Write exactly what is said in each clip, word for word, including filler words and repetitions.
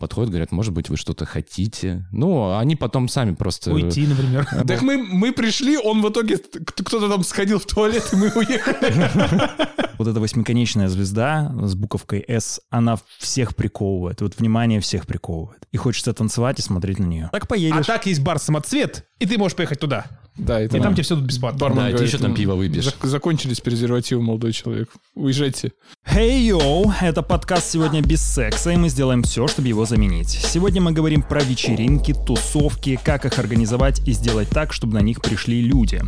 подходят, говорят, может быть, вы что-то хотите. Ну, они потом сами просто... Уйти, например. Так мы, мы пришли, он в итоге... Кто-то там сходил в туалет, и мы уехали. Вот эта восьмиконечная звезда с буковкой «С», она всех приковывает. Вот внимание всех приковывает. И хочется танцевать и смотреть на нее. Так поедешь. А так есть бар «Самоцвет», и ты можешь поехать туда. Да, и там, и там тебе все тут бесплатно. Бармен да, говорит, ты еще там пиво выпьешь. Закончились презервативы, молодой человек. Уезжайте. Hey, yo! Это подкаст «Сегодня без секса», и мы сделаем все, чтобы его заменить. Сегодня мы говорим про вечеринки, тусовки, как их организовать и сделать так, чтобы на них пришли люди.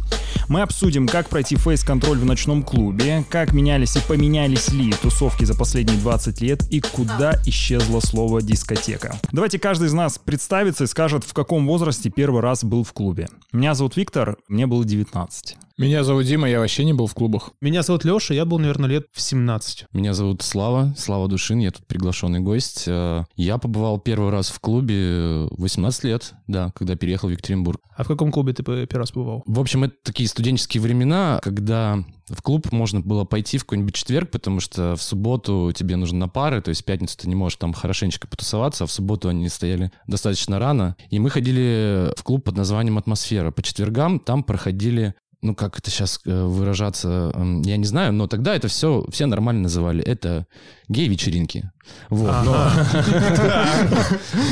Мы обсудим, как пройти фейс-контроль в ночном клубе, как менялись и поменялись ли тусовки за последние двадцать лет и куда исчезло слово «дискотека». Давайте каждый из нас представится и скажет, в каком возрасте первый раз был в клубе. Меня зовут Виктор. Мне было девятнадцать. Меня зовут Дима, я вообще не был в клубах. Меня зовут Леша, я был, наверное, лет в семнадцать. Меня зовут Слава, Слава Душин, я тут приглашенный гость. Я побывал первый раз в клубе восемнадцать лет, да, когда переехал в Екатеринбург. А в каком клубе ты первый раз побывал? В общем, это такие студенческие времена, когда в клуб можно было пойти в какой-нибудь четверг, потому что в субботу тебе нужно на пары, то есть в пятницу ты не можешь там хорошенечко потусоваться, а в субботу они стояли достаточно рано. И мы ходили в клуб под названием «Атмосфера». По четвергам там проходили... Ну, как это сейчас выражаться, я не знаю, но тогда это все, все нормально называли. Это гей-вечеринки. Вот.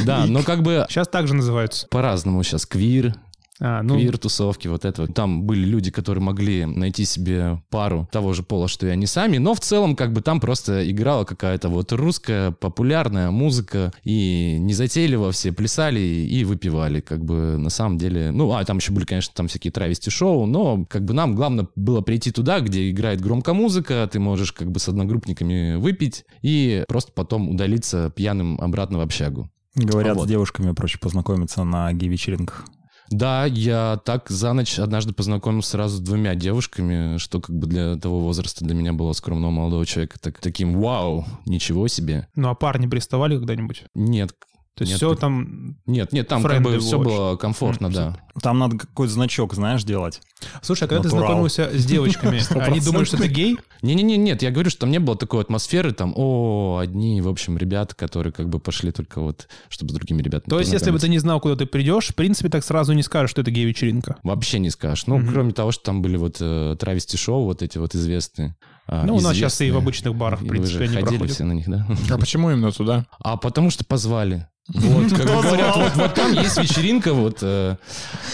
Да, но как бы... Сейчас так же называются. По-разному сейчас. Квир... А, ну... Квир-тусовки, вот это. Там были люди, которые могли найти себе пару того же пола, что и они сами, но в целом как бы там просто играла какая-то вот русская популярная музыка, и незатейливо все плясали и выпивали, как бы на самом деле. Ну, а там еще были, конечно, там всякие травести-шоу, но как бы нам главное было прийти туда, где играет громкая музыка, ты можешь как бы с одногруппниками выпить и просто потом удалиться пьяным обратно в общагу. Говорят, вот. С девушками проще познакомиться на гей-вечеринках. Да, я так за ночь однажды познакомился сразу с двумя девушками, что как бы для того возраста для меня было скромного молодого человека так, таким «Вау! Ничего себе!» Ну а парни приставали когда-нибудь? Нет. То есть нет, все там... Нет, нет, там как бы все было комфортно, mm-hmm. да. Там надо какой-то значок, знаешь, делать. Слушай, а когда Натурал. Ты знакомился с девочками, они думают, что ты гей? Не-не-не, нет, я говорю, что там не было такой атмосферы, там, о, одни, в общем, ребята, которые как бы пошли только вот, чтобы с другими ребятами. То есть, если бы ты не знал, куда ты придешь, в принципе, так сразу не скажешь, что это гей-вечеринка? Вообще не скажешь. Ну, mm-hmm. кроме того, что там были вот э, травести-шоу, вот эти вот известные. А, ну, у нас сейчас и в обычных барах, в принципе, они проходят. Все на них, да? А почему именно туда? А потому что позвали. Вот, как говорят, вот, вот там есть вечеринка, вот. Э,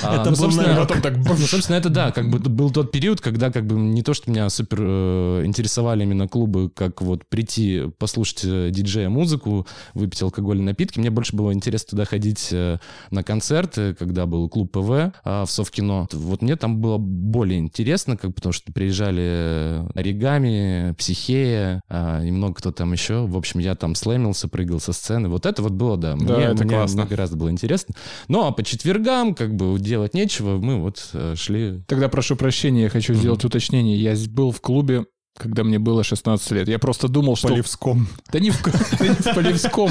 это ну, собственно, на... потом так... ну, собственно, это да, как бы был тот период, когда как бы не то, что меня супер э, интересовали именно клубы, как вот прийти послушать э, диджея музыку, выпить алкогольные напитки. Мне больше было интересно туда ходить э, на концерты, когда был клуб ПВ э, в Совкино. Вот мне там было более интересно, как, потому что приезжали Оригами, Психея э, и много кто там еще. В общем, я там слэмился, прыгал со сцены. Вот это вот было, да. Да, мне, это мне, классно. Мне гораздо было интересно. Ну, а по четвергам, как бы, делать нечего, мы вот шли... Тогда прошу прощения, я хочу mm-hmm. сделать уточнение. Я был в клубе, когда мне было шестнадцать лет. Я просто думал, что... В Полевском. Да не в Полевском.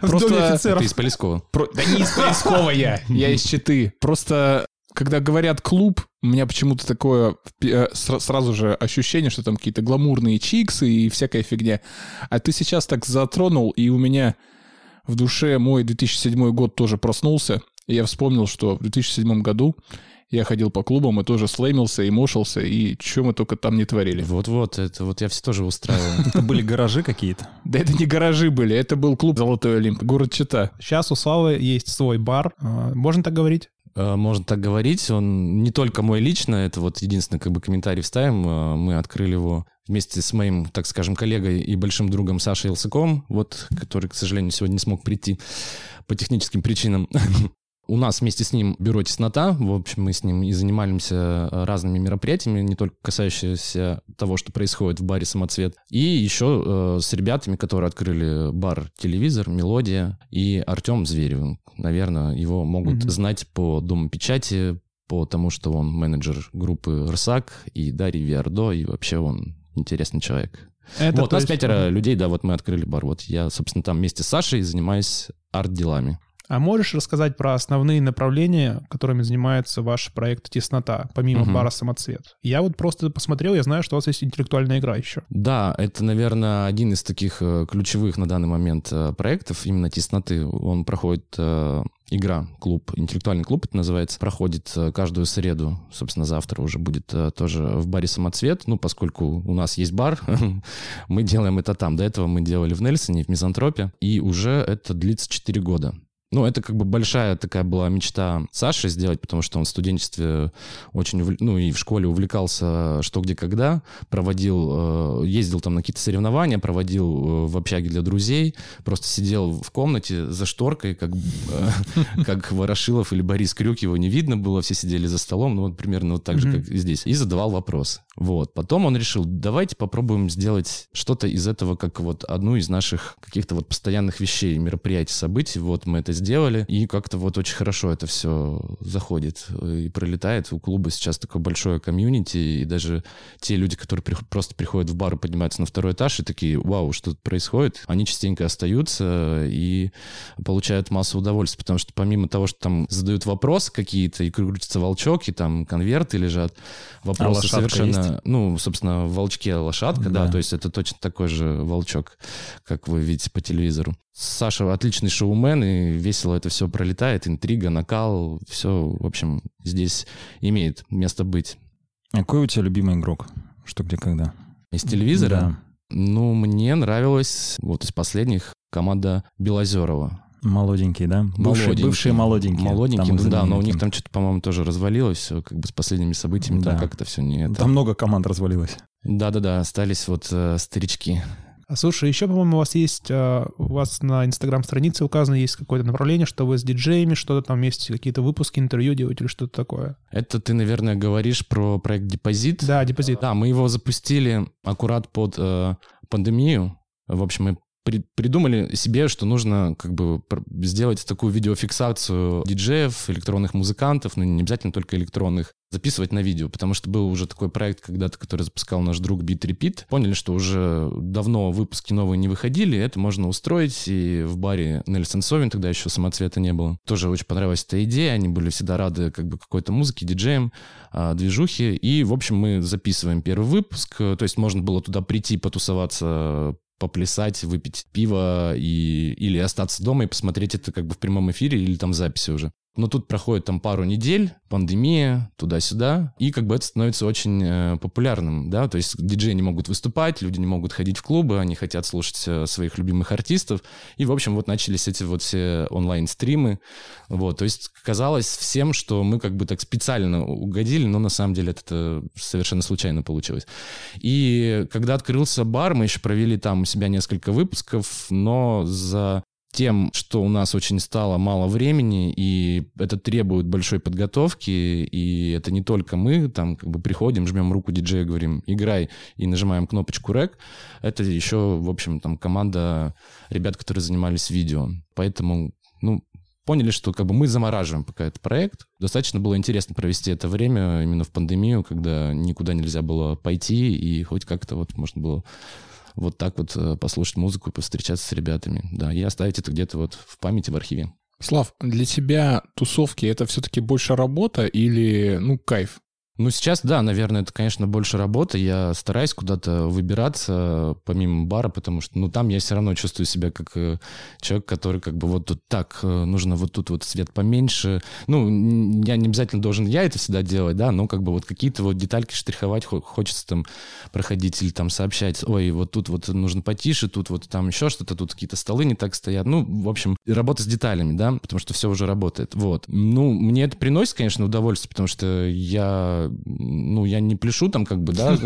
В Доме офицеров. Ты из Полевского. Да не из Полевского я. Я из Читы. Просто... Когда говорят «клуб», у меня почему-то такое сразу же ощущение, что там какие-то гламурные чиксы и всякая фигня. А ты сейчас так затронул, и у меня... В душе мой две тысячи седьмой год тоже проснулся, и я вспомнил, что в две тысячи седьмом году я ходил по клубам и тоже слэмился и мошился, и что мы только там не творили. Вот-вот, это вот я все тоже устраивал. Это были гаражи какие-то? Да это не гаражи были, это был клуб «Золотой Олимп», город Чита. Сейчас у Славы есть свой бар, можно так говорить? Можно так говорить, он не только мой лично, это вот единственный как бы комментарий вставим, мы открыли его вместе с моим, так скажем, коллегой и большим другом Сашей Илсаком, вот, который, к сожалению, сегодня не смог прийти по техническим причинам. У нас вместе с ним бюро «Теснота», в общем, мы с ним и занимаемся разными мероприятиями, не только касающиеся того, что происходит в баре «Самоцвет», и еще э, с ребятами, которые открыли бар «Телевизор», «Мелодия» и Артем Зверевым. Наверное, его могут mm-hmm. знать по Дому печати, по тому, что он менеджер группы «РСАК» и Дарьи Виардо, и вообще он интересный человек. Это вот, нас есть... пятеро людей, да, вот мы открыли бар, вот я, собственно, там вместе с Сашей занимаюсь арт-делами. А можешь рассказать про основные направления, которыми занимается ваш проект «Теснота», помимо угу. бара «Самоцвет»? Я вот просто посмотрел, я знаю, что у вас есть интеллектуальная игра еще. Да, это, наверное, один из таких ключевых на данный момент проектов, именно «Тесноты». Он проходит... Игра, клуб, интеллектуальный клуб это называется, проходит каждую среду. Собственно, завтра уже будет тоже в баре «Самоцвет». Ну, поскольку у нас есть бар, мы делаем это там. До этого мы делали в Нельсоне, в Мизантропе. И уже это длится четыре года. Ну, это как бы большая такая была мечта Саши сделать, потому что он в студенчестве очень, увл... ну, и в школе увлекался что, где, когда, проводил, ездил там на какие-то соревнования, проводил в общаге для друзей, просто сидел в комнате за шторкой, как, как Ворошилов или Борис Крюк, его не видно было, все сидели за столом, ну, вот примерно вот так же, как здесь, и задавал вопрос. Вот. Потом он решил, давайте попробуем сделать что-то из этого, как вот одну из наших каких-то вот постоянных вещей, мероприятий, событий, вот мы это сделали, и как-то вот очень хорошо это все заходит и пролетает. У клуба сейчас такое большое комьюнити, и даже те люди, которые при... просто приходят в бар и поднимаются на второй этаж, и такие, вау, что тут происходит, они частенько остаются и получают массу удовольствия, потому что помимо того, что там задают вопросы какие-то, и крутятся волчок, и там конверты лежат, вопросы а совершенно... Есть? Ну, собственно, в волчке лошадка, да. да, то есть это точно такой же волчок, как вы видите по телевизору. Саша отличный шоумен, и весело это все пролетает, интрига, накал, все, в общем, здесь имеет место быть. А какой у тебя любимый игрок? Что, где, когда? Из телевизора? Да. Ну, мне нравилась, вот из последних, команда Белозерова. Молоденькие, да? Бывшие, бывшие молоденькие. Молоденькие, там, да, но у них там что-то, по-моему, тоже развалилось, как бы с последними событиями, да, да как это все не... Там это... много команд развалилось. Да-да-да, остались вот э, старички. Слушай, еще, по-моему, у вас есть, у вас на Инстаграм-странице указано, есть какое-то направление, что вы с диджеями, что-то там есть, какие-то выпуски, интервью делаете или что-то такое. Это ты, наверное, говоришь про проект «Депозит». Да, «Депозит». Да, мы его запустили аккурат под э, пандемию. В общем, мы придумали себе, что нужно как бы сделать такую видеофиксацию диджеев, электронных музыкантов, ну не обязательно только электронных, записывать на видео, потому что был уже такой проект когда-то, который запускал наш друг Beat Repeat. Поняли, что уже давно выпуски новые не выходили, это можно устроить, и в баре Нельсон Совин, тогда еще «Самоцвета» не было. Тоже очень понравилась эта идея, они были всегда рады как бы какой-то музыке, диджеям, движухе, и, в общем, мы записываем первый выпуск, то есть можно было туда прийти, потусоваться, поплясать, выпить пиво и, или остаться дома и посмотреть это как бы в прямом эфире или там в записи уже. Но тут проходит там пару недель, пандемия, туда-сюда, и как бы это становится очень э, популярным, да, то есть диджеи не могут выступать, люди не могут ходить в клубы, они хотят слушать э, своих любимых артистов, и, в общем, вот начались эти вот все онлайн-стримы, вот, то есть казалось всем, что мы как бы так специально угодили, но на самом деле это совершенно случайно получилось. И когда открылся бар, мы еще провели там у себя несколько выпусков, но за... тем, что у нас очень стало мало времени, и это требует большой подготовки, и это не только мы, там как бы приходим, жмем руку диджея, говорим «играй» и нажимаем кнопочку «рек», это еще, в общем, там команда ребят, которые занимались видео, поэтому, ну, поняли, что как бы мы замораживаем пока этот проект. Достаточно было интересно провести это время именно в пандемию, когда никуда нельзя было пойти, и хоть как-то вот можно было... вот так вот послушать музыку и повстречаться с ребятами, да, и оставить это где-то вот в памяти, в архиве. Слав, для тебя тусовки — это все-таки больше работа или, ну, кайф? Ну, сейчас, да, наверное, это, конечно, больше работа. Я стараюсь куда-то выбираться помимо бара, потому что, ну, там я все равно чувствую себя как человек, который как бы вот тут так, нужно вот тут вот свет поменьше. Ну, я не обязательно должен я это всегда делать, да, но как бы вот какие-то вот детальки штриховать хочется там проходить или там сообщать, ой, вот тут вот нужно потише, тут вот там еще что-то, тут какие-то столы не так стоят. Ну, в общем, работа с деталями, да, потому что все уже работает. Вот. Ну, мне это приносит, конечно, удовольствие, потому что я... ну, я не пляшу там как бы, да,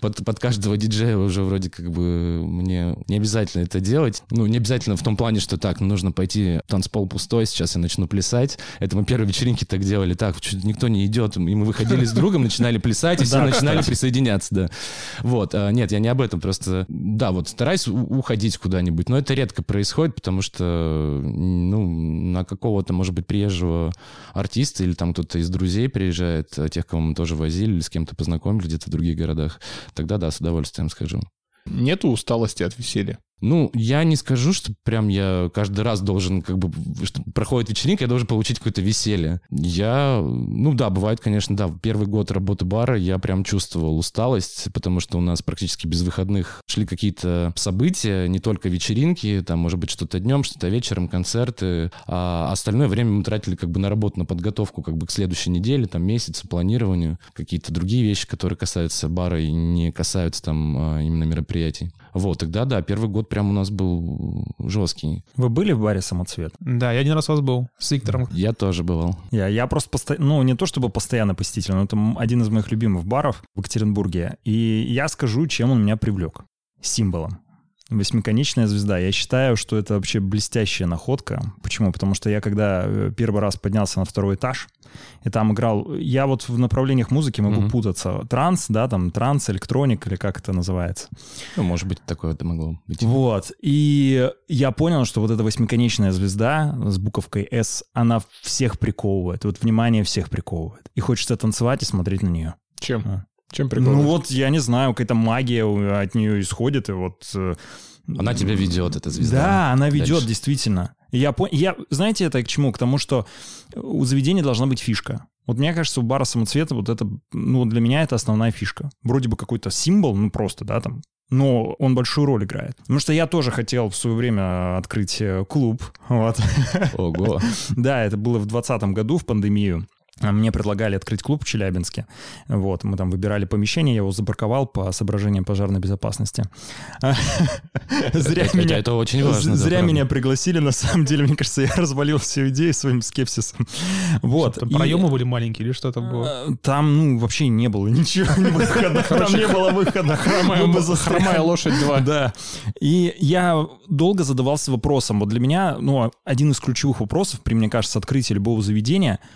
под, под каждого диджея уже вроде как бы мне не обязательно это делать. Ну, не обязательно в том плане, что так, нужно пойти, танцпол пустой, сейчас я начну плясать. Это мы первые вечеринки так делали, так, что-то никто не идет, и мы выходили с другом, начинали плясать, и все начинали присоединяться, да. Вот, нет, я не об этом, просто, да, вот стараюсь уходить куда-нибудь, но это редко происходит, потому что, ну, на какого-то, может быть, приезжего артиста или там кто-то из друзей приезжает, тех, кому мы тоже возили или с кем-то познакомились где-то в других городах, тогда да, с удовольствием схожу. Нету усталости от веселья? Ну, я не скажу, что прям я каждый раз должен, как бы, проходит вечеринка, я должен получить какое-то веселье. Я, ну да, бывает, конечно, да, первый год работы бара я прям чувствовал усталость, потому что у нас практически без выходных шли какие-то события, не только вечеринки, там, может быть, что-то днем, что-то вечером, концерты, а остальное время мы тратили как бы на работу, на подготовку как бы к следующей неделе, там, месяцу, планированию, какие-то другие вещи, которые касаются бара и не касаются там именно мероприятий. Вот, тогда, да, первый год прям у нас был жесткий. Вы были в баре «Самоцвет»? Да, я один раз у вас был с Виктором. Я тоже бывал. Я, я просто, посто... ну, не то чтобы постоянно посетитель, но это один из моих любимых баров в Екатеринбурге. И я скажу, чем он меня привлек. Символом. Восьмиконечная звезда. Я считаю, что это вообще блестящая находка. Почему? Потому что я, когда первый раз поднялся на второй этаж, и там играл... Я вот в направлениях музыки могу mm-hmm. путаться. Транс, да, там, транс, электроник, или как это называется. Ну, может быть, такое это могло быть. Вот. И я понял, что вот эта восьмиконечная звезда с буковкой «С», она всех приковывает. Вот внимание всех приковывает. И хочется танцевать и смотреть на нее. Чем? А. Чем прикол? Ну вот, я не знаю, какая-то магия от нее исходит, и вот... Она тебя ведет, эта звезда. Да, она ведет, дальше. Действительно. Я, я, знаете, это к чему? К тому, что у заведения должна быть фишка. Вот мне кажется, у бара «Самоцвета» вот это, ну, для меня это основная фишка. Вроде бы какой-то символ, ну, просто, да, там, но он большую роль играет. Потому что я тоже хотел в свое время открыть клуб, вот. Ого. Да, это было в двадцатом году, в пандемию. Мне предлагали открыть клуб в Челябинске. Вот, мы там выбирали помещение, я его запарковал по соображениям пожарной безопасности. Зря меня... Это очень важно. Зря меня пригласили, на самом деле, мне кажется, я развалил всю идею своим скепсисом. Вот. Проемы были маленькие или что там было? Там, ну, вообще не было ничего, выхода. Там не было выхода. Хромая лошадь два. Да. И я долго задавался вопросом. Вот для меня, ну, один из ключевых вопросов, при, мне кажется, открытии любого заведения —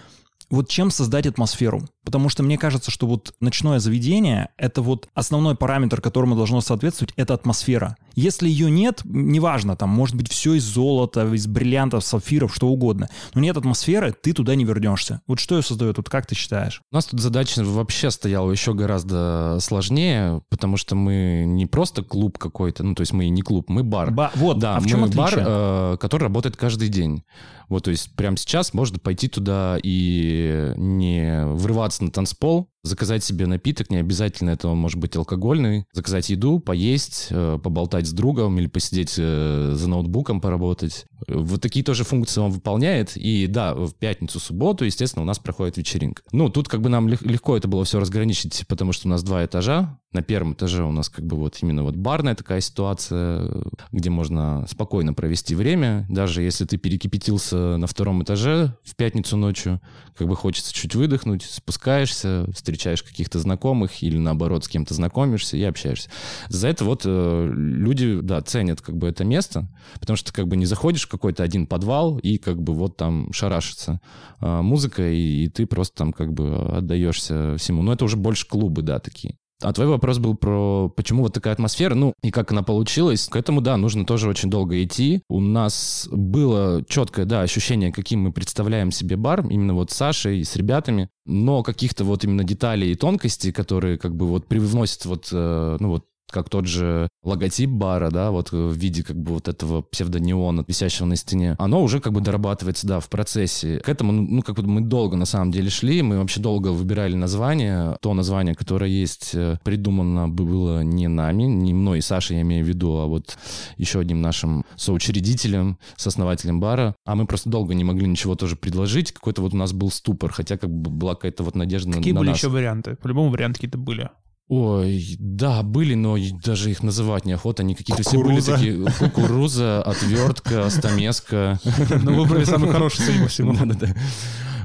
вот чем создать атмосферу? Потому что мне кажется, что вот ночное заведение — это вот основной параметр, которому должно соответствовать, это атмосфера. Если ее нет, неважно, там может быть все из золота, из бриллиантов, сапфиров, что угодно. Но нет атмосферы, ты туда не вернешься. Вот что ее создает, вот как ты считаешь? У нас тут задача вообще стояла еще гораздо сложнее, потому что мы не просто клуб какой-то, ну то есть мы не клуб, мы бар. Ба- вот, да, а в чем мы отличие? Бар, э, который работает каждый день. Вот, то есть прямо сейчас можно пойти туда и не врываться на танцпол, заказать себе напиток, не обязательно это может быть алкогольный, заказать еду, поесть, поболтать с другом или посидеть за ноутбуком, поработать. Вот такие тоже функции он выполняет. И да, в пятницу, субботу, естественно, у нас проходит вечеринка. Ну, тут как бы нам легко это было все разграничить, потому что у нас два этажа. На первом этаже у нас как бы вот именно вот барная такая ситуация, где можно спокойно провести время. Даже если ты перекипятился на втором этаже в пятницу ночью, как бы хочется чуть выдохнуть, спускаешься, встречаешь каких-то знакомых или, наоборот, с кем-то знакомишься и общаешься. За это вот э, люди, да, ценят как бы это место, потому что ты как бы не заходишь в какой-то один подвал и как бы вот там шарашится э, музыка, и, и ты просто там как бы отдаешься всему. Но это уже больше клубы, да, такие. А твой вопрос был про почему вот такая атмосфера, ну, и как она получилась. К этому, да, нужно тоже очень долго идти. У нас было четкое, да, ощущение, каким мы представляем себе бар, именно вот с Сашей и с ребятами, но каких-то вот именно деталей и тонкостей, которые как бы вот привносят вот, ну, вот, как тот же логотип бара, да, вот в виде как бы вот этого псевдонеона, висящего на стене, оно уже как бы дорабатывается, да, в процессе. К этому, ну, как бы мы долго на самом деле шли, мы вообще долго выбирали название. То название, которое есть, придумано было не нами, не мной и Сашей, я имею в виду, а вот еще одним нашим соучредителем, сооснователем бара. А мы просто долго не могли ничего тоже предложить, какой-то вот у нас был ступор, хотя как бы была какая-то вот надежда на нас. Какие были еще варианты? По-любому варианты какие-то были. Ой, да, были, но даже их называть неохота. Они какие-то кукуруза. Все были такие... Кукуруза, отвертка, стамеска. Ну, выбрали самый хороший, судя по всему. Да-да-да.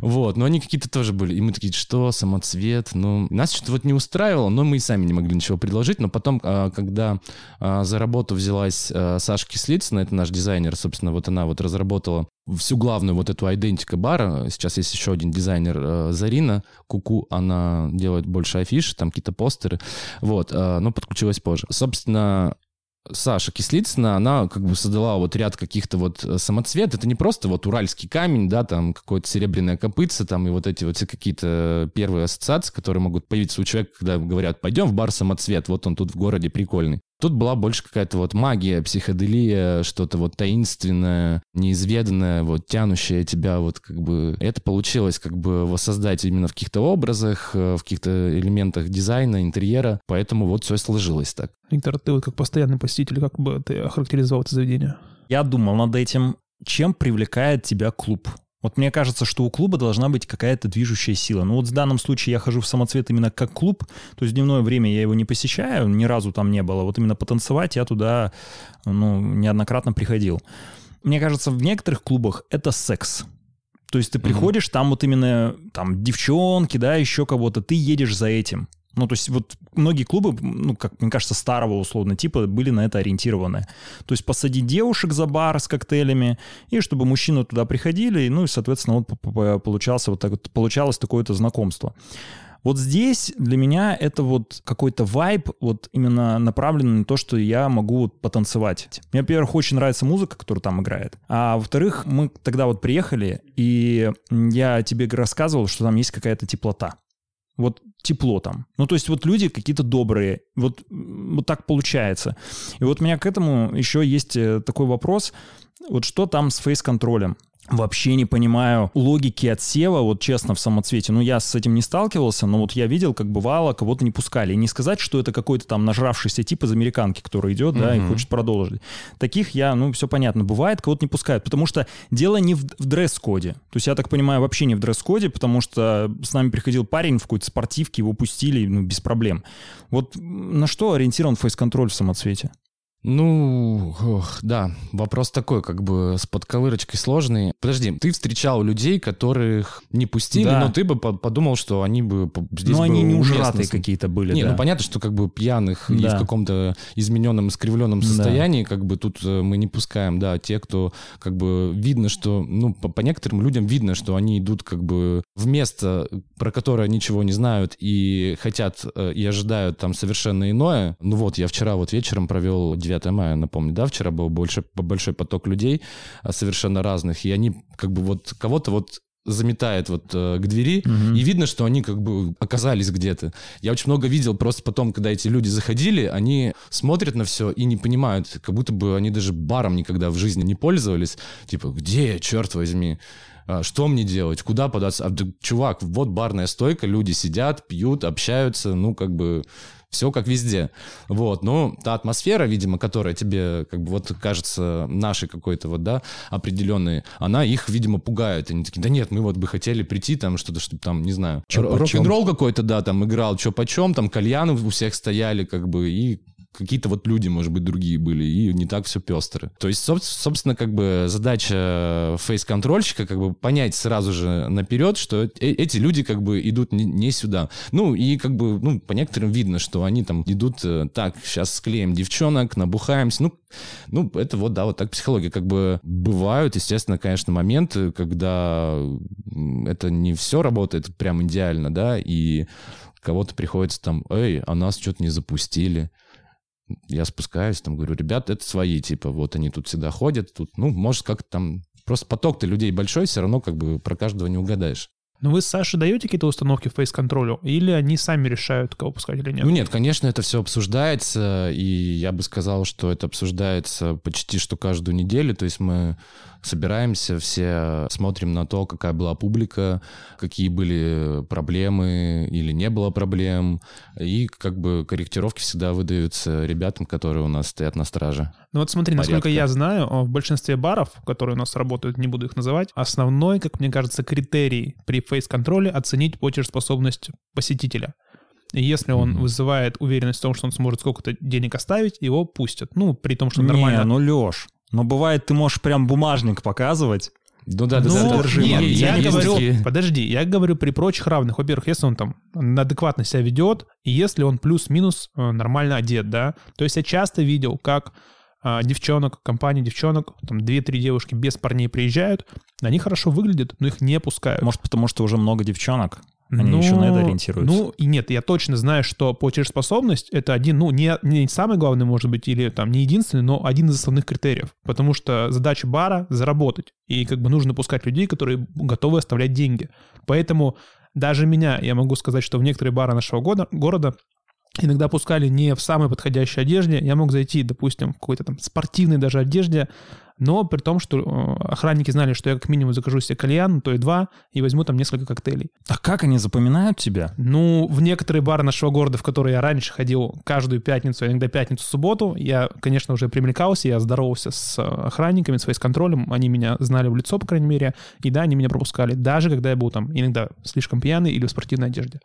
Вот, но они какие-то тоже были. И мы такие, что, самоцвет? Ну, нас что-то вот не устраивало, но мы и сами не могли ничего предложить. Но потом, когда за работу взялась Саша Кислица, это наш дизайнер, собственно, вот она вот разработала всю главную вот эту айдентику бара. Сейчас есть еще один дизайнер, Зарина Ку-Ку, она делает больше афиши, там какие-то постеры, вот, но подключилась позже. Собственно, Саша Кислицына, она как бы создала вот ряд каких-то вот самоцвет. Это не просто вот уральский камень, да, там какое-то серебряное копытце, там и вот эти вот все какие-то первые ассоциации, которые могут появиться у человека, когда говорят, пойдем в бар «Самоцвет», вот он тут в городе прикольный. Тут была больше какая-то вот магия, психоделия, что-то вот таинственное, неизведанное, вот тянущее тебя, вот как бы... Это получилось как бы воссоздать именно в каких-то образах, в каких-то элементах дизайна, интерьера, поэтому вот все сложилось так. Виктор, ты вот как постоянный посетитель, как бы ты охарактеризовал это заведение? Я думал над этим, чем привлекает тебя клуб. Вот мне кажется, что у клуба должна быть какая-то движущая сила. Ну вот в данном случае я хожу в Самоцвет именно как клуб, то есть в дневное время я его не посещаю, ни разу там не было. Вот именно потанцевать я туда, ну, неоднократно приходил. Мне кажется, в некоторых клубах это секс. То есть ты приходишь, там вот именно там девчонки, да, еще кого-то, ты едешь за этим. Ну, то есть вот многие клубы, ну, как мне кажется, старого условно типа были на это ориентированы. То есть посадить девушек за бар с коктейлями, и чтобы мужчины туда приходили, ну, и, соответственно, вот получался вот так вот, получалось такое-то знакомство. Вот здесь для меня это вот какой-то вайб, вот именно направленный на то, что я могу вот потанцевать. Мне, во-первых, очень нравится музыка, которая там играет. А во-вторых, мы тогда вот приехали, и я тебе рассказывал, что там есть какая-то теплота. Вот тепло там. Ну, то есть вот люди какие-то добрые. Вот, вот так получается. И вот у меня к этому еще есть такой вопрос. Вот что там с фейс-контролем? Вообще не понимаю логики отсева, вот честно, в Самоцвете. Ну, я с этим не сталкивался, но вот я видел, как бывало, кого-то не пускали. И не сказать, что это какой-то там нажравшийся тип из американки, который идет, mm-hmm. да, и хочет продолжить. Таких я, ну, все понятно. Бывает, кого-то не пускают, потому что дело не в, в дресс-коде. То есть, я так понимаю, вообще не в дресс-коде, потому что с нами приходил парень в какой-то спортивке, его пустили, ну, без проблем. Вот на что ориентирован фейс-контроль в Самоцвете? Ну, ох, да, вопрос такой, как бы с подковырочкой сложный. Подожди, ты встречал людей, которых не пустили, да. но ты бы подумал, что они бы здесь... Ну, они не ужратые какие-то были, не, да. ну, понятно, что как бы пьяных да. и в каком-то измененном, искривленном состоянии, да. как бы тут мы не пускаем, да, те, кто как бы видно, что... Ну, по, по некоторым людям видно, что они идут как бы в место, про которое ничего не знают и хотят, и ожидают там совершенно иное. Ну вот, я вчера вот вечером провел... девятого мая, напомню, да, вчера был больше, большой поток людей совершенно разных, и они как бы вот кого-то вот заметает вот э, к двери, угу. и видно, что они как бы оказались где-то. Я очень много видел просто потом, когда эти люди заходили, они смотрят на все и не понимают, как будто бы они даже баром никогда в жизни не пользовались. Типа, где, черт возьми? Что мне делать? Куда податься? А, чувак, вот барная стойка, люди сидят, пьют, общаются, ну, как бы, все как везде. Вот, ну, та атмосфера, видимо, которая тебе, как бы, вот, кажется, нашей какой-то, вот, да, определенной, она их, видимо, пугает. Они такие, да нет, мы вот бы хотели прийти, там, что-то, чтобы, там, не знаю, рок-н-ролл какой-то, да, там, играл, чё почём, там, кальяны у всех стояли, как бы, и... Какие-то вот люди, может быть, другие были, и не так все пестро. То есть, собственно, как бы задача фейс-контрольщика, как бы понять сразу же наперед, что эти люди как бы идут не сюда. Ну, и как бы, ну, по некоторым видно, что они там идут так, сейчас склеим девчонок, набухаемся. Ну, ну это вот, да, вот так психология. Как бы бывают, естественно, конечно, моменты, когда это не все работает прям идеально, да, и кого-то приходится там, эй, а нас что-то не запустили. Я спускаюсь, там говорю, ребят, это свои, типа, вот они тут всегда ходят, тут, ну, может, как-то там, просто поток-то людей большой, все равно, как бы, про каждого не угадаешь. Но вы, Саша, даете какие-то установки по фейс-контролю, или они сами решают, кого пускать или нет? Ну нет, конечно, это все обсуждается, и я бы сказал, что это обсуждается почти что каждую неделю, то есть мы собираемся, все смотрим на то, какая была публика, какие были проблемы или не было проблем, и как бы корректировки всегда выдаются ребятам, которые у нас стоят на страже. Ну вот смотри, порядка. Насколько я знаю, в большинстве баров, которые у нас работают, не буду их называть, основной, как мне кажется, критерий при фейс-контроле — оценить платежеспособность посетителя. И если он mm-hmm. вызывает уверенность в том, что он сможет сколько-то денег оставить, его пустят. Ну, при том, что нормально... Не, ну, Леш, но бывает, ты можешь прям бумажник показывать. Ну да, да, ну, да. Нет, я говорю, такие... подожди, я говорю при прочих равных. Во-первых, если он там адекватно себя ведет, и если он плюс-минус нормально одет, да. То есть я часто видел, как а, девчонок, компания девчонок, там две-три девушки без парней приезжают, они хорошо выглядят, но их не пускают. Может, потому что уже много девчонок? Они ну, еще на это ориентируются. Ну, и нет, я точно знаю, что платежеспособность — это один, ну, не, не самый главный, может быть, или там не единственный, но один из основных критериев. Потому что задача бара — заработать. И как бы нужно пускать людей, которые готовы оставлять деньги. Поэтому даже меня, я могу сказать, что в некоторые бары нашего года, города иногда пускали не в самой подходящей одежде. Я мог зайти, допустим, в какой-то там спортивной даже одежде, но при том, что охранники знали, что я как минимум закажу себе кальян, то и два, и возьму там несколько коктейлей. А как они запоминают тебя? Ну, в некоторые бары нашего города, в которые я раньше ходил каждую пятницу, иногда пятницу-субботу, я, конечно, уже примелькался, я здоровался с охранниками, с фейс-контролем, они меня знали в лицо, по крайней мере, и да, они меня пропускали, даже когда я был там иногда слишком пьяный или в спортивной одежде.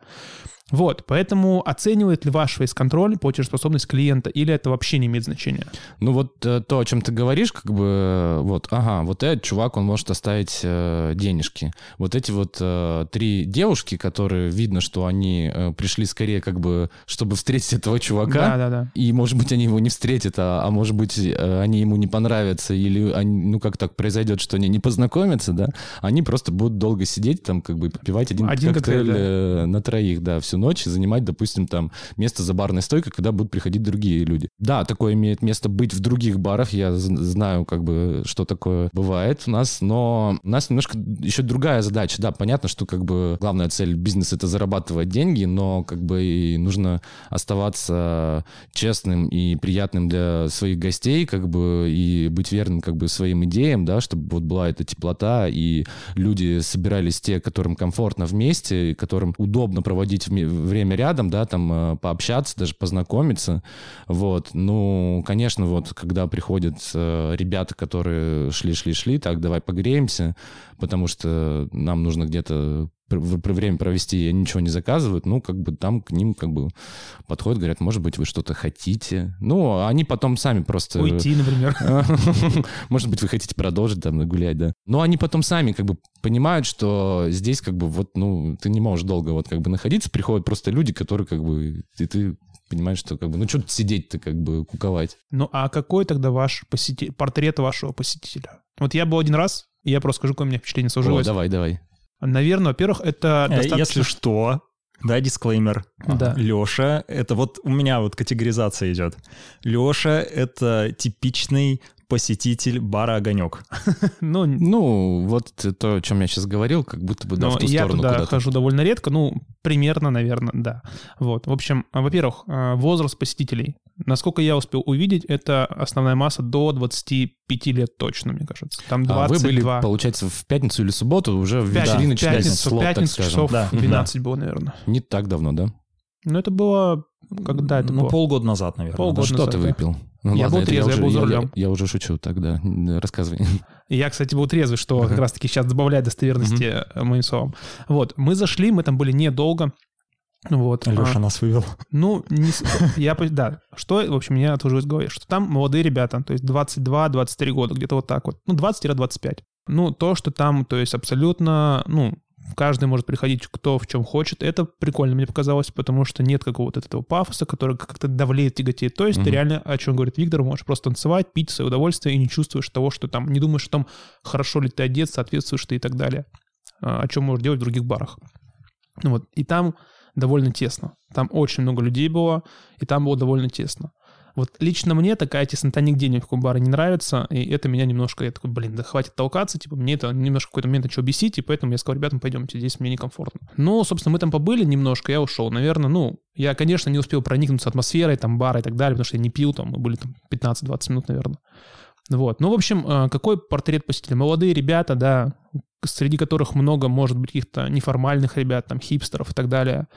Вот, поэтому оценивает ли ваш фейс-контроль платежеспособность клиента, или это вообще не имеет значения? Ну вот то, о чем ты говоришь, как бы, вот, ага, вот этот чувак, он может оставить э, денежки. Вот эти вот э, три девушки, которые, видно, что они э, пришли скорее, как бы, чтобы встретить этого чувака, да, да, да. И, может быть, они его не встретят, а, а может быть, они ему не понравятся, или, они, ну, как так произойдет, что они не познакомятся, да, они просто будут долго сидеть там, как бы, попивать один, один коктейль, коктейль да. на троих, да, всю ночь, занимать, допустим, там место за барной стойкой, когда будут приходить другие люди. Да, такое имеет место быть в других барах, я знаю, как бы, что такое бывает у нас, но у нас немножко еще другая задача, да, понятно, что, как бы, главная цель бизнеса — это зарабатывать деньги, но, как бы, и нужно оставаться честным и приятным для своих гостей, как бы, и быть верным, как бы, своим идеям, да, чтобы вот была эта теплота, и люди собирались те, которым комфортно вместе, которым удобно проводить вместе время рядом, да, там пообщаться, даже познакомиться, вот, ну, конечно, вот, когда приходят ребята, которые шли-шли-шли, так, давай погреемся, потому что нам нужно где-то время провести, и ничего не заказывают, ну, как бы там к ним, как бы, подходят, говорят, может быть, вы что-то хотите. Ну, они потом сами просто... Уйти, например. Может быть, вы хотите продолжить там гулять, да. Но они потом сами, как бы, понимают, что здесь, как бы, вот, ну, ты не можешь долго, вот, как бы, находиться. Приходят просто люди, которые, как бы, и ты понимаешь, что, как бы, ну, что тут сидеть-то, как бы, куковать. Ну, а какой тогда ваш посетитель, портрет вашего посетителя? Вот я был один раз, и я просто скажу, какое у меня впечатление сложилось. О, давай, давай. Наверное, во-первых, это достаточно... Если что, да, дисклеймер. Да. Леша, это вот у меня вот категоризация идет. Леша — это типичный посетитель бара «Огонек». ну, ну, вот то, о чем я сейчас говорил, как будто бы да, в ту я сторону туда куда-то. Хожу довольно редко, ну, примерно, наверное, да. Вот, в общем, во-первых, возраст посетителей. Насколько я успел увидеть, это основная масса до двадцати пяти лет точно, мне кажется. Там двадцать два. А вы были, получается, в пятницу или субботу уже в вечериночный пятницу, слот, пятницу, так скажем. В пятницу часов двенадцать да. было, наверное. Не так давно, да? Ну, это было... Когда это ну, было? полгода назад, наверное. Полгода Что назад, ты да. выпил? Ну, я ладно, был трезвый, я, я был за рулем. Я, я уже шучу тогда, рассказывай. Я, кстати, был трезвый, что uh-huh. как раз-таки сейчас добавляет достоверности uh-huh. моим словам. Вот, мы зашли, мы там были недолго. Вот. Леша а, нас вывел. Ну, не, я, да, что, в общем, меня отложилось в голове, что там молодые ребята, то есть двадцать два - двадцать три года, где-то вот так вот, ну, двадцать - двадцать пять. Ну, то, что там, то есть абсолютно, ну, каждый может приходить, кто в чем хочет. Это прикольно мне показалось, потому что нет какого-то этого пафоса, который как-то давлеет, тяготеет. То есть угу. ты реально, о чем говорит Виктор, можешь просто танцевать, пить свое удовольствие и не чувствуешь того, что там, не думаешь о том, хорошо ли ты одет, соответствуешь ты и так далее. О чем можешь делать в других барах. Вот. И там довольно тесно. Там очень много людей было, и там было довольно тесно. Вот лично мне такая теснота нигде ни в каком баре не нравится, и это меня немножко, я такой, блин, да хватит толкаться, типа, мне это немножко в какой-то момент начало бесить, и поэтому я сказал, ребятам, пойдемте, здесь мне некомфортно. Ну, собственно, мы там побыли немножко, я ушел, наверное, ну, я, конечно, не успел проникнуться атмосферой, там, бара и так далее, потому что я не пил, там, мы были там пятнадцать-двадцать минут, наверное. Вот, ну, в общем, какой портрет посетителя? Молодые ребята, да, среди которых много, может быть, каких-то неформальных ребят, там, хипстеров и так далее.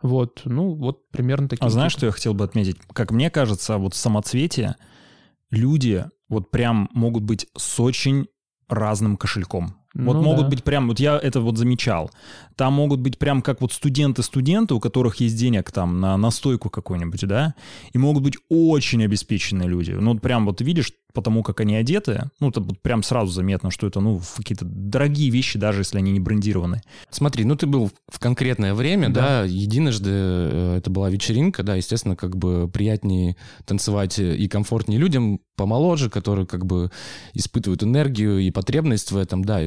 Вот, ну, вот примерно такие. А знаешь, типы. Что я хотел бы отметить? Как мне кажется, вот в самоцвете люди вот прям могут быть с очень разным кошельком. Вот ну, могут да. быть прям, вот я это вот замечал, там могут быть прям как вот студенты-студенты, у которых есть денег там на настойку какую-нибудь, да, и могут быть очень обеспеченные люди. Ну, вот прям вот видишь, потому как они одеты, ну, это вот прям сразу заметно, что это, ну, какие-то дорогие вещи, даже если они не брендированы. Смотри, ну, ты был в конкретное время, да, да единожды это была вечеринка, да, естественно, как бы приятнее танцевать и комфортнее людям помоложе, которые как бы испытывают энергию и потребность в этом, да,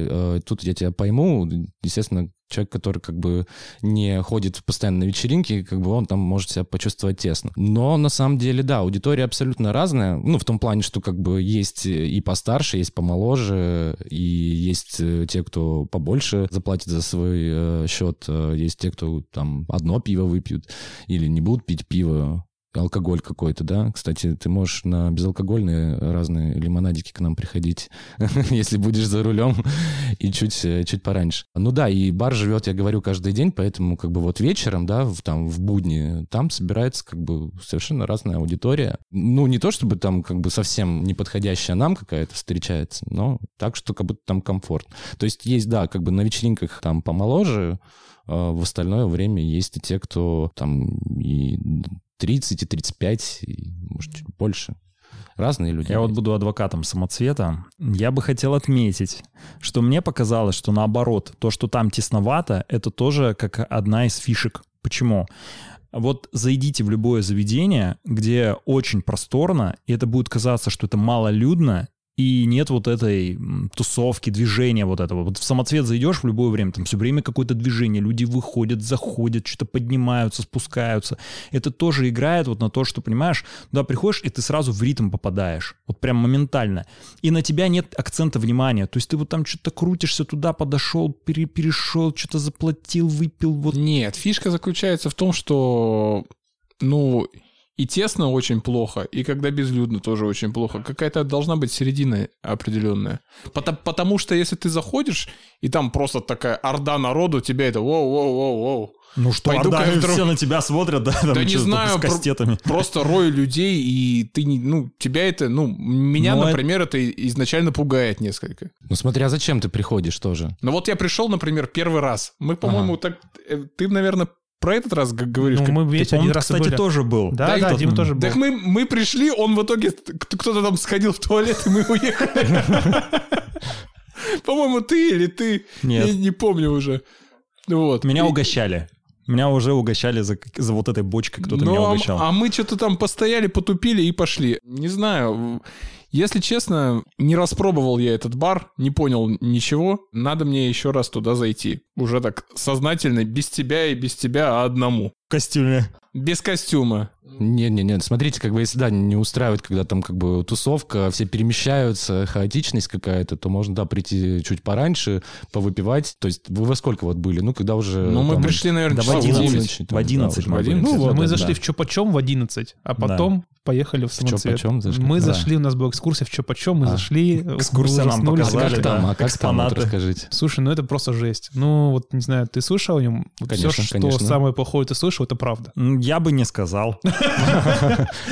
тут я тебя пойму, естественно, человек, который как бы не ходит постоянно на вечеринки, как бы он там может себя почувствовать тесно. Но на самом деле, да, аудитория абсолютно разная, ну, в том плане, что как бы есть и постарше, есть помоложе, и есть те, кто побольше заплатит за свой э, счет, есть те, кто там одно пиво выпьют или не будут пить пиво. Алкоголь какой-то, да? Кстати, ты можешь на безалкогольные разные лимонадики к нам приходить, если будешь за рулем, и чуть, чуть пораньше. Ну да, и бар живет, я говорю, каждый день, поэтому как бы вот вечером, да, в, там в будни, там собирается как бы совершенно разная аудитория. Ну не то, чтобы там как бы совсем неподходящая нам какая-то встречается, но так, что как будто там комфорт. То есть есть, да, как бы на вечеринках там помоложе, а в остальное время есть и те, кто там и... тридцать и тридцать пять, и, может, чуть больше. Разные люди. Я вот буду адвокатом самоцвета. Я бы хотел отметить, что мне показалось, что наоборот, то, что там тесновато, это тоже как одна из фишек. Почему? Вот зайдите в любое заведение, где очень просторно, и это будет казаться, что это малолюдно, и нет вот этой тусовки, движения вот этого. Вот в самоцвет зайдешь в любое время, там все время какое-то движение, люди выходят, заходят, что-то поднимаются, спускаются. Это тоже играет вот на то, что, понимаешь, туда приходишь, и ты сразу в ритм попадаешь. Вот прям моментально. И на тебя нет акцента внимания. То есть ты вот там что-то крутишься, туда подошел, пере- перешел, что-то заплатил, выпил. Вот. Нет, фишка заключается в том, что, ну... И тесно очень плохо, и когда безлюдно тоже очень плохо. Какая-то должна быть середина определенная. Потому, потому что если ты заходишь, и там просто такая орда народу, тебя это воу-воу-воу-воу. Ну что, пойду орда, вдруг... все на тебя смотрят, да? Там да не знаю, с кастетами. Про- просто рой людей, и ты не, ну, тебя это, ну, меня, но например, это... это изначально пугает несколько. Ну смотря зачем ты приходишь тоже. Ну вот я пришел, например, первый раз. Мы, по-моему, ага. так... Ты, наверное... Про этот раз говоришь? Ну, мы ведь один раз, кстати, были. Тоже был. Да, да, да, тот... Дим тоже был. Так мы, мы пришли, он в итоге... Кто-то там сходил в туалет, и мы уехали. По-моему, ты или ты. Нет. Не помню уже. Меня угощали. Меня уже угощали за, за вот этой бочкой, кто-то ну, меня угощал. А, а мы что-то там постояли, потупили и пошли. Не знаю, если честно, не распробовал я этот бар, не понял ничего. Надо мне еще раз туда зайти. Уже так сознательно, без тебя и без тебя, а одному. В костюме. Без костюма. Нет-нет-нет, смотрите, как бы если, да, не устраивает, когда там как бы тусовка, все перемещаются, хаотичность какая-то, то можно, да, прийти чуть пораньше, повыпивать. То есть вы во сколько вот были? Ну, когда уже... Ну, мы там, пришли, наверное, да, часа в одиннадцать. В одиннадцать. Ну, вот, мы зашли да. в Чё, почём в одиннадцать, а потом да. поехали в самоцвет. Чё, почём зашли? Мы да. зашли, у нас была экскурсия в Чё, почём, мы а. зашли... Экскурсия нам показали, а как там, да. а как экспонаты. Там, вот, расскажите. Слушай, ну это просто жесть. Ну, вот, не знаю, ты слышал о нем? Конечно, все, что конечно. Самое плохое ты слышал, это правда. Я бы не сказал.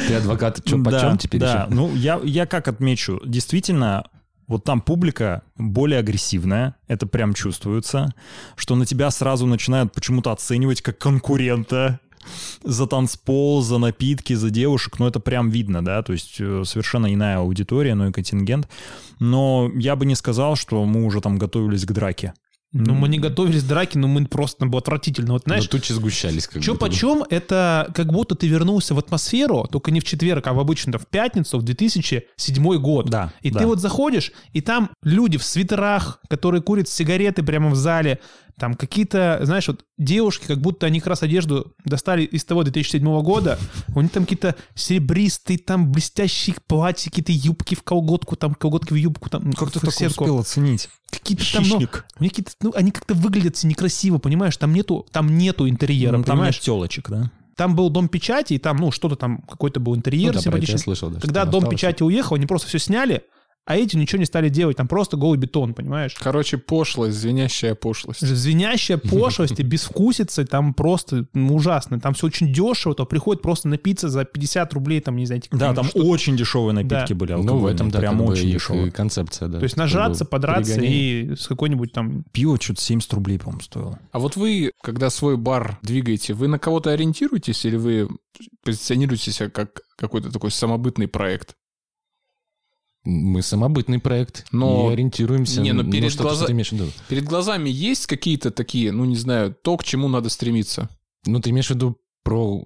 Ты адвокат, чё почём теперь еще? Да, ну я как отмечу, действительно, вот там публика более агрессивная, это прям чувствуется, что на тебя сразу начинают почему-то оценивать как конкурента. За танцпол, за напитки, за девушек, ну это прям видно, да, то есть совершенно иная аудитория, ну и контингент. Но я бы не сказал, что мы уже там готовились к драке. Ну, mm-hmm. мы не готовились к драке, но мы просто было отвратительно. Вот, знаешь, но тучи сгущались. Чё почём, это как будто ты вернулся в атмосферу, только не в четверг, а в обычно в пятницу, в две тысячи седьмой год. Да, и да. ты вот заходишь, и там люди в свитерах, которые курят сигареты прямо в зале, там какие-то, знаешь, вот девушки, как будто они как раз одежду достали из того две тысячи седьмого года, у них там какие-то серебристые, там блестящие платья, какие-то юбки в колготку, там колготки в юбку. Там, как ты так успел оценить? Какие-то Хищник. Там, ну, какие-то, ну, они как-то выглядят некрасиво, понимаешь? Там нету, там нету интерьера, ну, понимаешь? Там нет телочек, да? Там был Дом печати, и там, ну, что-то там, какой-то был интерьер. Ну, да, я слышал, да, когда Дом осталось. Печати уехал, они просто все сняли, а эти ничего не стали делать, там просто голый бетон, понимаешь? Короче, пошлость, звенящая пошлость. Звенящая пошлость и безвкусица, там просто ну, ужасно. Там все очень дешево, то приходит просто напиться за пятьдесят рублей, там, не знаю. Да, там что-то. Очень дешевые напитки да. были. Ну, в этом, да, прям как очень дешевая концепция, да. То есть нажраться, подраться пригони. И с какой-нибудь там... Пиво что-то семьдесят рублей, по-моему, стоило. А вот вы, когда свой бар двигаете, вы на кого-то ориентируетесь или вы позиционируете себя как какой-то такой самобытный проект? Мы самобытный проект, но и ориентируемся не, но перед на что-то, глаза... что ты имеешь в виду. Перед глазами есть какие-то такие, ну, не знаю, то, к чему надо стремиться? Ну, ты имеешь в виду про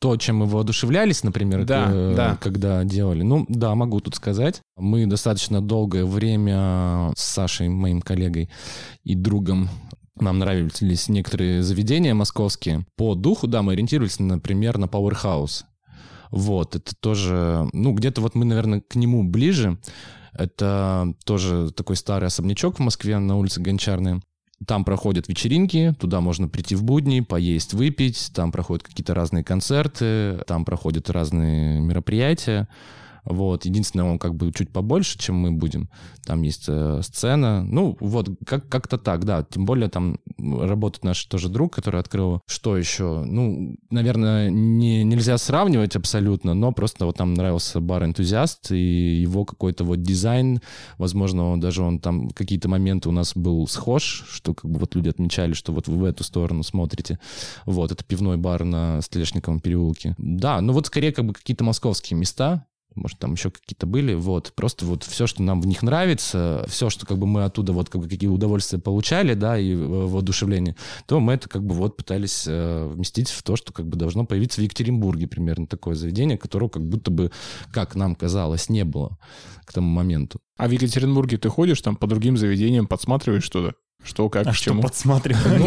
то, чем мы воодушевлялись, например, да, к... да. когда делали? Ну, да, могу тут сказать. Мы достаточно долгое время с Сашей, моим коллегой и другом, Нам нравились некоторые заведения московские. По духу, да, мы ориентировались, например, на PowerHouse. Вот, это тоже... Ну, где-то вот мы, наверное, к нему ближе. Это тоже такой старый особнячок в Москве на улице Гончарной. Там проходят вечеринки, туда можно прийти в будни, поесть, выпить. Там проходят какие-то разные концерты, там проходят разные мероприятия. Вот, единственное, он как бы чуть побольше, чем мы будем. Там есть э, сцена. Ну, вот, как- как-то так, да. Тем более там работает наш тоже друг, который открыл. Что еще? Ну, наверное, не, нельзя сравнивать абсолютно, но просто вот нам нравился бар-энтузиаст и его какой-то вот дизайн. Возможно, он, даже он там какие-то моменты у нас был схож, что как бы вот люди отмечали, что вот вы в эту сторону смотрите. Вот, это пивной бар на Столешниковом переулке. Да, ну вот скорее как бы какие-то московские места. Может, там еще какие-то были, вот, просто вот все, что нам в них нравится, все, что как бы мы оттуда вот как бы какие удовольствия получали, да, и воодушевление, то мы это как бы вот пытались вместить в то, что как бы должно появиться в Екатеринбурге примерно такое заведение, которого как будто бы, как нам казалось, не было к тому моменту. А в Екатеринбурге ты ходишь там по другим заведениям, подсматриваешь что-то? Что, как, а к чему? А что подсматриваешь?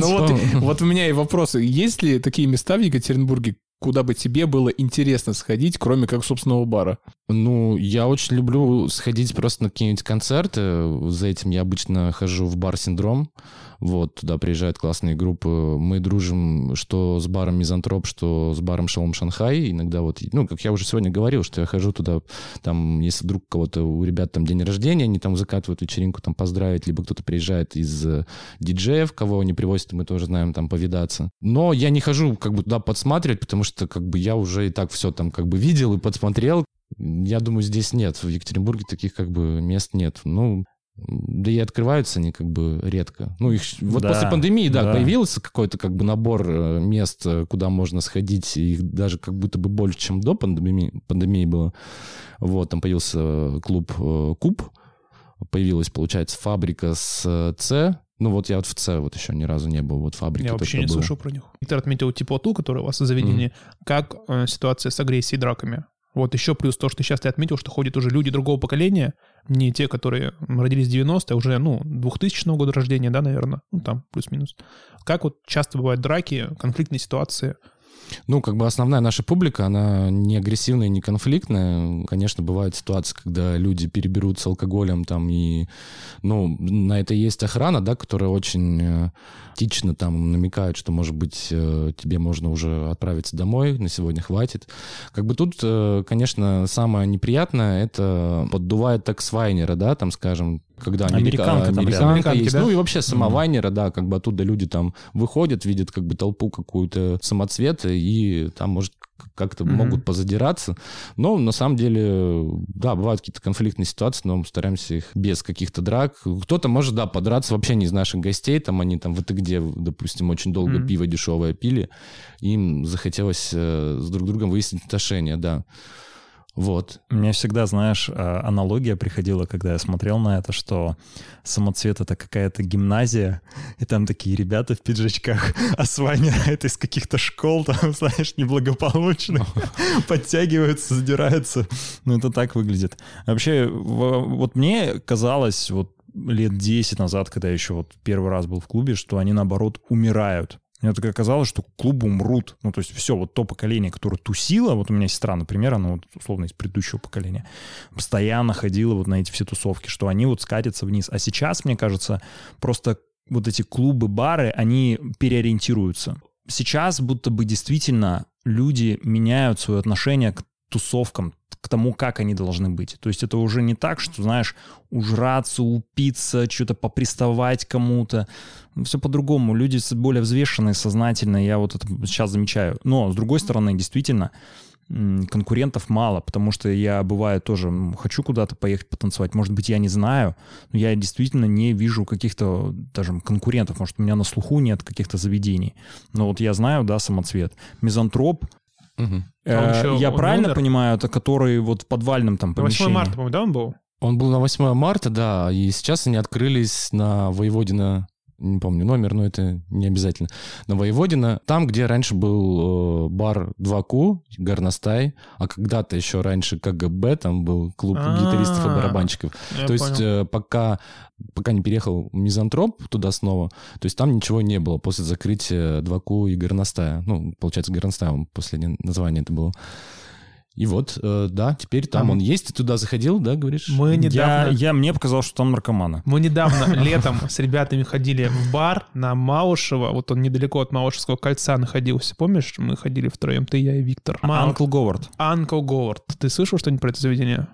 Ну вот у меня и вопросы. Есть ли такие места в Екатеринбурге, куда бы тебе было интересно сходить, кроме как собственного бара? Ну, я очень люблю сходить просто на какие-нибудь концерты. За этим я обычно хожу в бар-синдром. Вот, туда приезжают классные группы. Мы дружим что с баром Мизантроп, что с баром Шалом Шанхай. Иногда вот, ну, как я уже сегодня говорил, что я хожу туда, там, если вдруг у кого-то, у ребят там день рождения, они там закатывают вечеринку, там поздравить, либо кто-то приезжает из диджеев, кого они привозят, мы тоже знаем, там, повидаться. Но я не хожу как бы туда подсматривать, потому что как бы я уже и так все там как бы видел и подсмотрел. Я думаю, здесь нет. В Екатеринбурге таких как бы мест нет. Ну, да и открываются они как бы редко. Ну, их вот да, после пандемии, да, да, появился какой-то как бы набор мест, куда можно сходить, их даже как будто бы больше, чем до пандемии, пандемии было. Вот, там появился клуб «Куб», появилась, получается, «Фабрика с Ц». Ну, вот я вот в Ц вот еще ни разу не был. Вот фабрики. Я вообще не слышал про них. Виктор отметил теплоту, которая у вас в заведении. Mm-hmm. Как э, ситуация с агрессией и драками? Вот еще плюс то, что сейчас ты отметил, что ходят уже люди другого поколения, не те, которые родились в девяностые, а уже, ну, двухтысячного года рождения, да, наверное? Ну, там, плюс-минус. Как вот часто бывают драки, конфликтные ситуации? Ну, как бы основная наша публика, она не агрессивная, не конфликтная. Конечно, бывают ситуации, когда люди переберутся алкоголем там и... Ну, на это есть охрана, да, которая очень этично там намекает, что, может быть, тебе можно уже отправиться домой, на сегодня хватит. Как бы тут, конечно, самое неприятное, это поддувает так с вайнера, да, там, скажем, когда американка, американка, там, американка есть, да? Ну и вообще сама mm-hmm. вайнера, да, как бы оттуда люди там выходят, видят как бы толпу какую-то самоцвета, и там, может, как-то mm-hmm. могут позадираться. Но на самом деле, да, бывают какие-то конфликтные ситуации, но мы стараемся их без каких-то драк. Кто-то может, да, подраться вообще не из наших гостей, там они там в это где, допустим, очень долго mm-hmm. пиво дешевое пили, им захотелось э, с друг другом выяснить отношения, да. Вот. Мне всегда, знаешь, аналогия приходила, когда я смотрел на это, что самоцвет — это какая-то гимназия, и там такие ребята в пиджачках, а с вами это из каких-то школ, там, знаешь, неблагополучных, подтягиваются, задираются. Ну, это так выглядит. Вообще, вот мне казалось, вот лет десять назад, когда я еще вот первый раз был в клубе, что они, наоборот, умирают. Мне так оказалось, что клубы умрут. Ну, то есть все, вот то поколение, которое тусило, вот у меня сестра, например, она вот, условно из предыдущего поколения, постоянно ходила вот на эти все тусовки, что они вот скатятся вниз. А сейчас, мне кажется, просто вот эти клубы, бары, они переориентируются. Сейчас будто бы действительно люди меняют свое отношение к тусовкам, к тому, как они должны быть. То есть это уже не так, что, знаешь, ужраться, упиться, что-то поприставать кому-то. Все по-другому. Люди более взвешенные, сознательные. Я вот это сейчас замечаю. Но, с другой стороны, действительно, конкурентов мало, потому что я, бывает, тоже хочу куда-то поехать потанцевать. Может быть, я не знаю, но я действительно не вижу каких-то даже конкурентов. Может, у меня на слуху нет каких-то заведений. Но вот я знаю, да, самоцвет. Мизантроп. Угу. Э, я правильно номер? понимаю, это который вот в подвальном там помещении? восьмого марта, по-моему, да, он был? Он был на восьмое марта, да, и сейчас они открылись на Воеводина не помню номер, но это не обязательно, на Воеводина, там, где раньше был бар два Ку, горностай, а когда-то еще раньше КГБ, там был клуб гитаристов и барабанщиков. То есть пока пока не переехал Мизантроп туда снова, то есть там ничего не было после закрытия два Ку и горностая. Ну, получается, горностаем последнее название это было. И вот, э, да, теперь там а он есть. Ты туда заходил, да, говоришь? Мы недавно... я, я, мне показалось, что там наркоманы. Мы недавно летом с ребятами ходили в бар на Малышева. Вот он недалеко от Малышевского кольца находился. Помнишь, мы ходили втроем, ты, я и Виктор. Анкл Говард. Анкл Говард. Ты слышал что-нибудь про это заведение?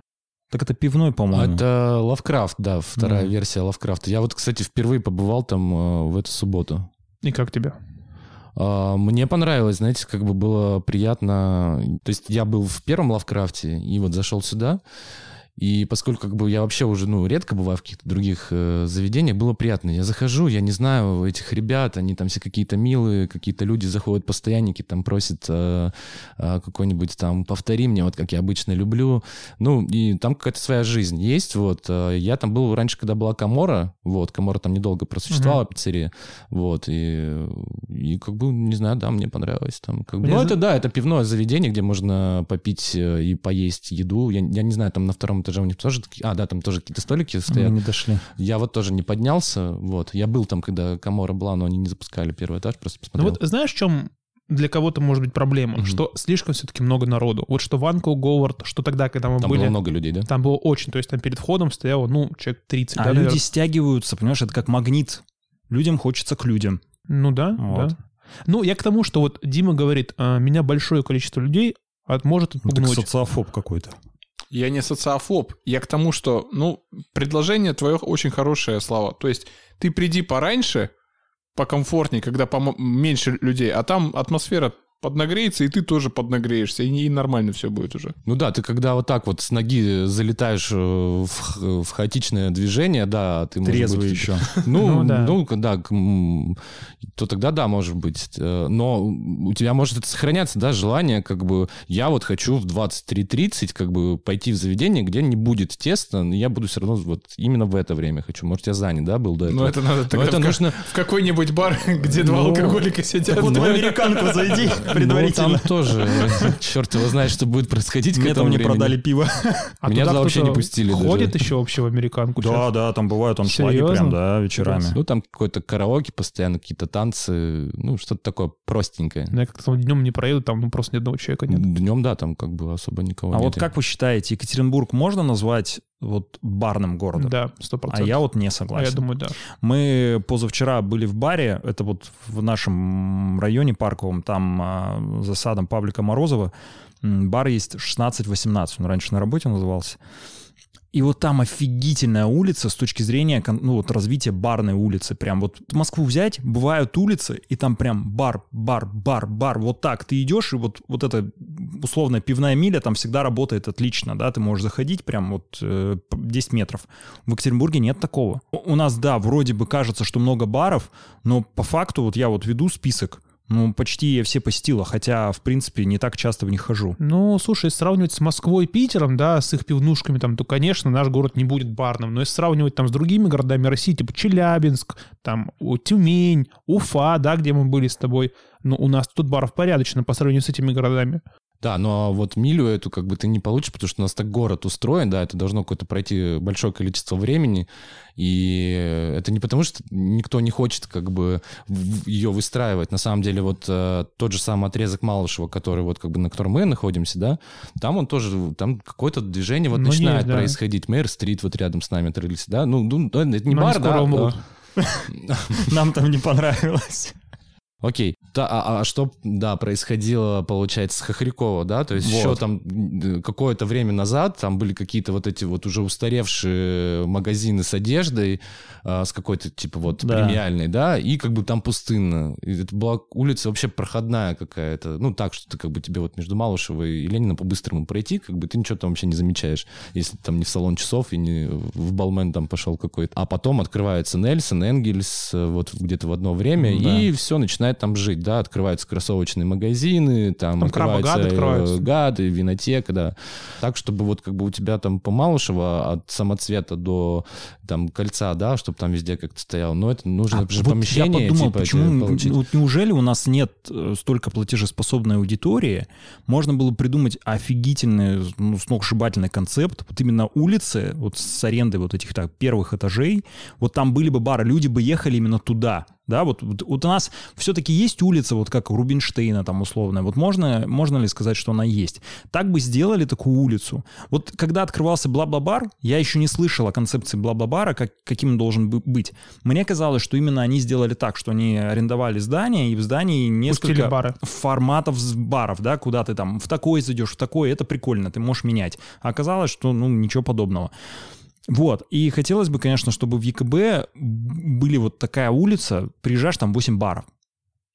Так это пивной, по-моему. Это Lovecraft, да, вторая mm. версия Lovecraft. Я вот, кстати, впервые побывал там э, в эту субботу. И как тебе? Мне понравилось, знаете, как бы было приятно. То есть я был в первом Лавкрафте и вот зашел сюда. И поскольку как бы я вообще уже ну, редко бываю в каких-то других э, заведениях, было приятно. Я захожу, я не знаю этих ребят, они там все какие-то милые, какие-то люди заходят постоянники, там просят э, э, какой-нибудь там «повтори мне», вот как я обычно люблю. Ну, и там какая-то своя жизнь есть, вот. Я там был раньше, когда была Камора, вот, Камора там недолго просуществовала, угу. пиццерия, вот, и, и как бы, не знаю, да, мне понравилось там. Как бы. Ну, это, да, это пивное заведение, где можно попить и поесть еду. Я, я не знаю, там на втором этаже у них тоже такие... А, да, там тоже какие-то столики стоят. Мы не дошли. Я вот тоже не поднялся. Вот. Я был там, когда Камора была, но они не запускали первый этаж, просто посмотрел. Ну вот знаешь, в чем для кого-то может быть проблема? Mm-hmm. Что слишком все-таки много народу. Вот что в Анкл Говард, что тогда, когда мы там были... Там было много людей, да? Там было очень. То есть там перед входом стояло, ну, человек тридцать. А да, люди наверное. Стягиваются, понимаешь, это как магнит. Людям хочется к людям. Ну да, вот. Да. Ну, я к тому, что вот Дима говорит, меня большое количество людей от, может отпугнуть. Ну, ты социофоб какой-то. Я не социофоб, я к тому, что, ну, предложение твое очень хорошее, Слава. То есть ты приди пораньше, покомфортнее, когда пом- меньше людей, а там атмосфера поднагреется, и ты тоже поднагреешься, и, и нормально все будет уже. Ну да, ты когда вот так вот с ноги залетаешь в, в хаотичное движение, да, ты можешь трезвый быть... еще. Ну, ну, да, то тогда да, может быть. Но у тебя может это сохраняться, да, желание, как бы, я вот хочу в двадцать три тридцать, как бы, пойти в заведение, где не будет тесно, но я буду все равно вот именно в это время хочу. Может, я занят, да, был до этого. Ну, это надо тогда это в, нужно... в какой-нибудь бар, где два алкоголика сидят. Вот в американку зайди. Предварительно. Ну, там тоже, черт его знает, что будет происходить к Мне этому времени. Мне там не продали пиво. А меня туда вообще не пустили. Ходит даже. Еще вообще в американку? Да, сейчас? Да, там бывают аншлаги прям, да, вечерами. Ну, там какое-то караоке постоянно, какие-то танцы, ну, что-то такое простенькое. Ну, я как-то там днем не проеду, там ну, просто ни одного человека нет. Днем, да, там как бы особо никого а нет. А вот как вы считаете, Екатеринбург можно назвать вот барным городом? Да, сто процентов. А я вот не согласен. А я думаю, да. Мы позавчера были в баре, это вот в нашем районе парковом, там за садом Павлика Морозова. Бар есть шестнадцать восемнадцать, он раньше на работе назывался. И вот там офигительная улица с точки зрения ну, вот, развития барной улицы. Прям вот Москву взять, бывают улицы, и там прям бар, бар, бар, бар. Вот так ты идешь, и вот, вот эта условная пивная миля там всегда работает отлично. Да? Ты можешь заходить прям вот э, десять метров. В Екатеринбурге нет такого. У нас, да, вроде бы кажется, что много баров, но по факту вот я вот веду список. Ну, почти я все посетила, хотя, в принципе, не так часто в них хожу. Ну, слушай, если сравнивать с Москвой и Питером, да, с их пивнушками там, то, конечно, наш город не будет барным. Но если сравнивать там с другими городами России, типа Челябинск, там, Тюмень, Уфа, да, где мы были с тобой, ну, у нас тут баров порядочно по сравнению с этими городами. Да, но вот милю эту как бы ты не получишь, потому что у нас так город устроен, да, это должно какое-то пройти большое количество времени, и это не потому, что никто не хочет как бы ее выстраивать. На самом деле вот э, тот же самый отрезок Малышева, который вот как бы на котором мы находимся, да, там он тоже, там какое-то движение вот но начинает есть, да. происходить. Мейер-стрит вот рядом с нами отрылись, да, ну, ну это не бар, да. Нам там не понравилось. Окей. Да, а, а что да, происходило, получается, с Хохрякова, да? То есть вот. Еще там какое-то время назад там были какие-то вот эти вот уже устаревшие магазины с одеждой, а, с какой-то типа вот да. премиальной, да? И как бы там пустынно. И это была улица вообще проходная какая-то. Ну так, что ты как бы тебе вот между Малышевой и Ленина по-быстрому пройти, как бы ты ничего там вообще не замечаешь. Если ты там не в салон часов и не в Балмен там пошел какой-то. А потом открывается Нельсон, Энгельс вот где-то в одно время, да. и все начинает начинает там жить, да, открываются кроссовочные магазины, там, там открываются гады, открываются. гады, винотека, да. Так, чтобы вот как бы у тебя там по Малышево от Самоцвета до там кольца, да, чтобы там везде как-то стояло. Но это нужно а же вот помещение. Я подумал, типа, почему, вот неужели у нас нет столько платежеспособной аудитории? Можно было придумать офигительный, ну, сногсшибательный концепт. Вот именно улицы, вот с арендой вот этих так первых этажей, вот там были бы бары, люди бы ехали именно туда. Да, вот, вот, вот у нас все-таки есть улица, вот как у Рубинштейна там условная. Вот можно, можно ли сказать, что она есть? Так бы сделали такую улицу. Вот когда открывался бла-бла-бар, я еще не слышал о концепции бла-бла-бара, как, каким он должен быть. Мне казалось, что именно они сделали так, что они арендовали здание, и в здании несколько форматов баров, да, куда ты там в такой зайдешь, в такой, это прикольно, ты можешь менять. А оказалось, что ну ничего подобного. Вот, и хотелось бы, конечно, чтобы в ЕКБ были вот такая улица, приезжаешь, там восемь баров,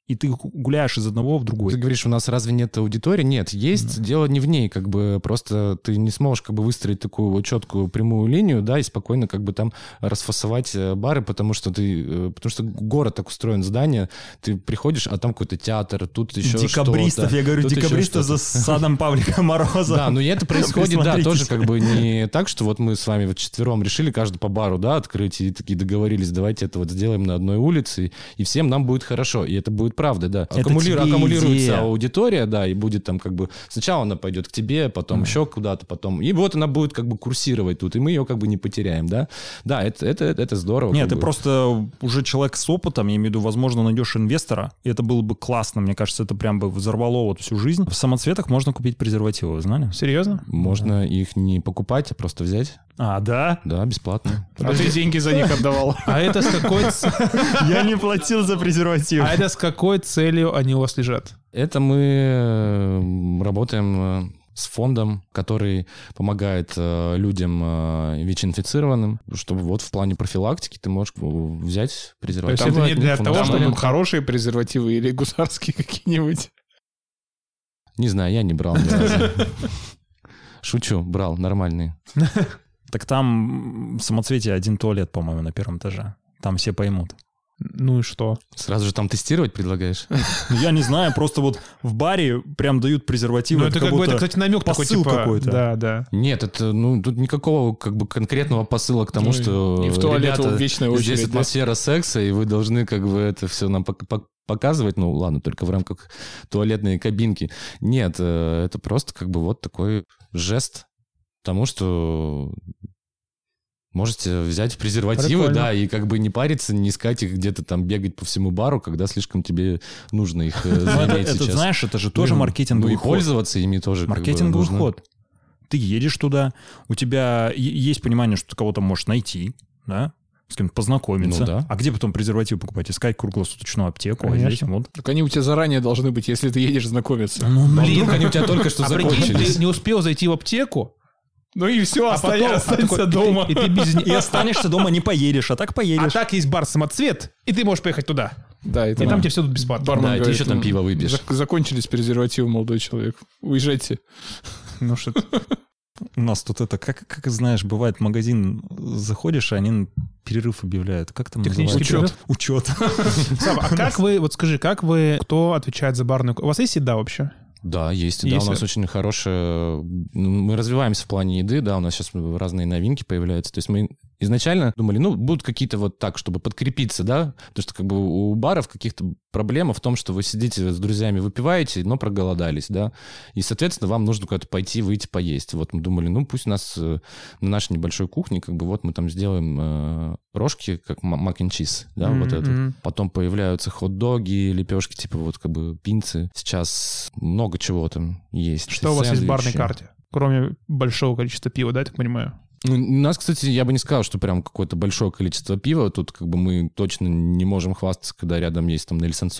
и ты гуляешь из одного в другой. Ты говоришь, у нас разве нет аудитории? Нет, есть, mm-hmm. дело не в ней, как бы просто ты не сможешь как бы выстроить такую вот четкую прямую линию, да, и спокойно как бы там расфасовать бары, потому что ты, потому что город так устроен, здание, ты приходишь, а там какой-то театр, тут еще что-то. Декабристов, я говорю, Декабристов за садом Павлика Мороза. Да, но это происходит, да, тоже как бы не так, что вот мы с вами вот четвером решили каждый по бару, да, открыть, и такие договорились, давайте это вот сделаем на одной улице, и всем нам будет хорошо, и это будет правда, да. Аккумулиру... Аккумулируется идея. Аудитория, да, и будет там как бы... Сначала она пойдет к тебе, потом mm. еще куда-то, потом... И вот она будет как бы курсировать тут, и мы ее как бы не потеряем, да. Да, это, это, это здорово. Нет, ты бы. Просто уже человек с опытом, я имею в виду, возможно, найдешь инвестора, и это было бы классно, мне кажется, это прям бы взорвало вот всю жизнь. В Самоцветах можно купить презервативы, вы знали? Серьезно? Можно да. их не покупать, а просто взять. А, да? Да, бесплатно. А ты деньги за них отдавал. А это с какой... Я не платил за презервативы. А это с какой... Какой целью они у вас лежат? Это мы работаем с фондом, который помогает людям ВИЧ-инфицированным, чтобы вот в плане профилактики ты можешь взять презервативы. То есть это не для того, чтобы хорошие презервативы или гусарские какие-нибудь? Не знаю, я не брал ни разу. Шучу, брал, нормальные. Так там в Самоцвете один туалет, по-моему, на первом этаже. Там все поймут. Ну и что? Сразу же там тестировать предлагаешь? Я не знаю, просто вот в баре прям дают презервативы. Это как бы, это, кстати, намек такой, типа... какой-то. Да, да. Нет, это, ну, тут никакого как бы конкретного посыла к тому, что... И в туалет вечная очередь. Здесь атмосфера секса, и вы должны как бы это все нам показывать. Ну ладно, только в рамках туалетной кабинки. Нет, это просто как бы вот такой жест тому, что... Можете взять презервативы, прикольно. Да, и как бы не париться, не искать их где-то там, бегать по всему бару, когда слишком тебе нужно их занять сейчас. Это, знаешь, это же тоже маркетинговый ход. Ну и пользоваться ими тоже. Маркетинговый ход. Ты едешь туда, у тебя есть понимание, что ты кого-то можешь найти, да, с кем-то познакомиться. Ну, да. А где потом презервативы покупать? Искать круглосуточную аптеку. А здесь, вот. Так они у тебя заранее должны быть, если ты едешь знакомиться. Ну, блин. Вдруг они у тебя только что закончились. Ты не успел зайти в аптеку, ну и все, а остань, потом, останься такой, дома. И, ты, и, ты без... и останешься дома, не поедешь, а так поедешь. А так есть бар «Самоцвет», и ты можешь поехать туда. Да, и, и там тебе все тут бесплатно. Бармен да, говорит, ты еще там пиво выбьешь. Закончились презервативы, молодой человек. Уезжайте. Ну что у нас тут это, как, как знаешь, бывает, в магазин заходишь, а они перерыв объявляют. Как там называется? Учет. Учет. Сам, а как вы, вот скажи, как вы, кто отвечает за барную... У вас есть еда вообще? Да, есть. Да, есть. У нас очень хорошая... Мы развиваемся в плане еды, да, у нас сейчас разные новинки появляются. То есть мы изначально думали, ну, будут какие-то вот так, чтобы подкрепиться, да, потому что как бы у баров каких-то проблема в том, что вы сидите с друзьями, выпиваете, но проголодались, да, и, соответственно, вам нужно куда-то пойти, выйти, поесть. Вот мы думали, ну, пусть у нас на нашей небольшой кухне, как бы вот мы там сделаем э, рожки, как мак-н-чиз, да, mm-hmm. вот это. Потом появляются хот-доги, лепешки, типа вот как бы пинцы. Сейчас много чего там есть. Что у вас есть в барной карте? Кроме большого количества пива, да, я так понимаю? У нас, кстати, я бы не сказал, что прям какое-то большое количество пива. Тут как бы мы точно не можем хвастаться, когда рядом есть там Нельсон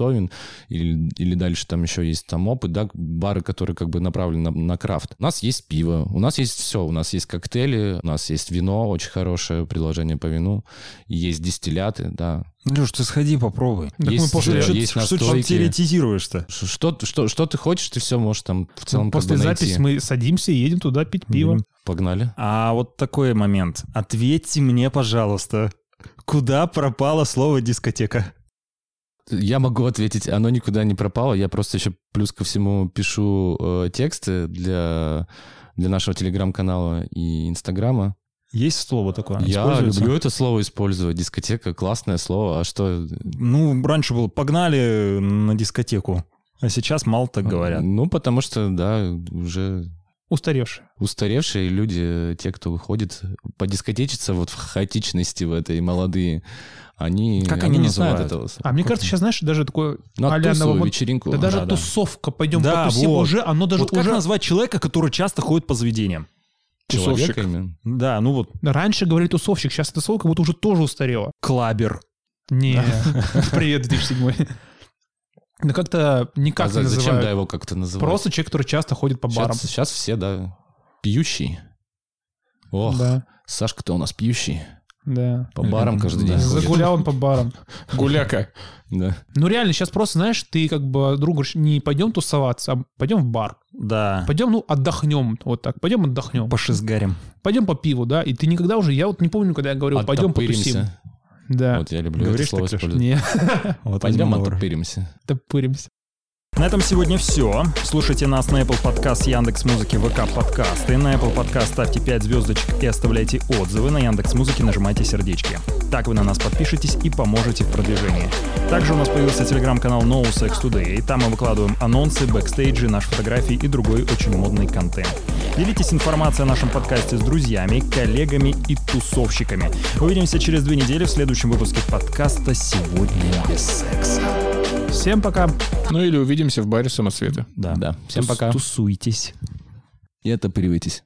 или, или дальше там еще есть там опыт, да, бары, которые как бы направлены на, на крафт. У нас есть пиво, у нас есть все. У нас есть коктейли, у нас есть вино, очень хорошее предложение по вину. Есть дистилляты, да. Леш, ты сходи, попробуй. Так есть, мы после, что, есть что, что ты теоретизируешь-то? Что, что, что ты хочешь, ты все можешь там в целом ну, после как бы найти. Записи мы садимся и едем туда пить пиво. Mm-hmm. Погнали. А вот такой момент. Ответьте мне, пожалуйста, куда пропало слово «дискотека»? Я могу ответить, оно никуда не пропало. Я просто еще плюс ко всему пишу э, тексты для, для нашего телеграм-канала и инстаграма. Есть слово такое? Я люблю это слово использовать. Дискотека — классное слово. А что? Ну, раньше было «погнали на дискотеку», а сейчас мало так говорят. Ну, потому что, да, уже... Устаревшие. Устаревшие люди, те, кто выходит подискотечиться вот в хаотичности в этой, молодые, они... Как они, они не знают этого? А мне кажется, сейчас, знаешь, даже такое... Ну, а тусу, нового... вечеринку. Да, даже да, тусовка, да. Пойдем да, потусим вот. Уже, оно даже вот уже... Как назвать человека, который часто ходит по заведениям? Тусовщик. Человек, да, ну вот. Раньше говорили тусовщик, сейчас это слово как будто уже тоже устарело. Клабер. Не. Привет, две тысячи седьмой. Ну, как-то никак а не называют. Зачем, да, его как-то называют? Просто человек, который часто ходит по барам. Сейчас, сейчас все, да, пьющий. Ох, да. Сашка-то у нас пьющий. Да. По барам каждый день. Загулял он по барам. Гуляка. Да. Ну, реально, сейчас просто, знаешь, ты как бы другу не пойдем тусоваться, а пойдем в бар. Да. Пойдем, ну, отдохнем. Вот так. Пойдем отдохнем. Пошизгарим. Пойдем по пиву, да. И ты никогда уже, я вот не помню, когда я говорил, пойдем потусим. Да. Вот я люблю говоришь, это слово использовать. Нет. Вот пойдем оттопыримся. Топыримся. На этом сегодня все. Слушайте нас на Apple Podcast, Яндекс.Музыке, ВК подкасты. На Apple Podcast ставьте пять звездочек и оставляйте отзывы. На Яндекс.Музыке нажимайте сердечки. Так вы на нас подпишетесь и поможете в продвижении. Также у нас появился телеграм-канал No Sex Today. И там мы выкладываем анонсы, бэкстейджи, наши фотографии и другой очень модный контент. Делитесь информацией о нашем подкасте с друзьями, коллегами и тусовщиками. Увидимся через две недели в следующем выпуске подкаста «Сегодня без секса». Всем пока. Ну или увидимся в баре Самоцвета. Да. Да. Всем Тус- пока. Тусуйтесь. И оттопыривайтесь.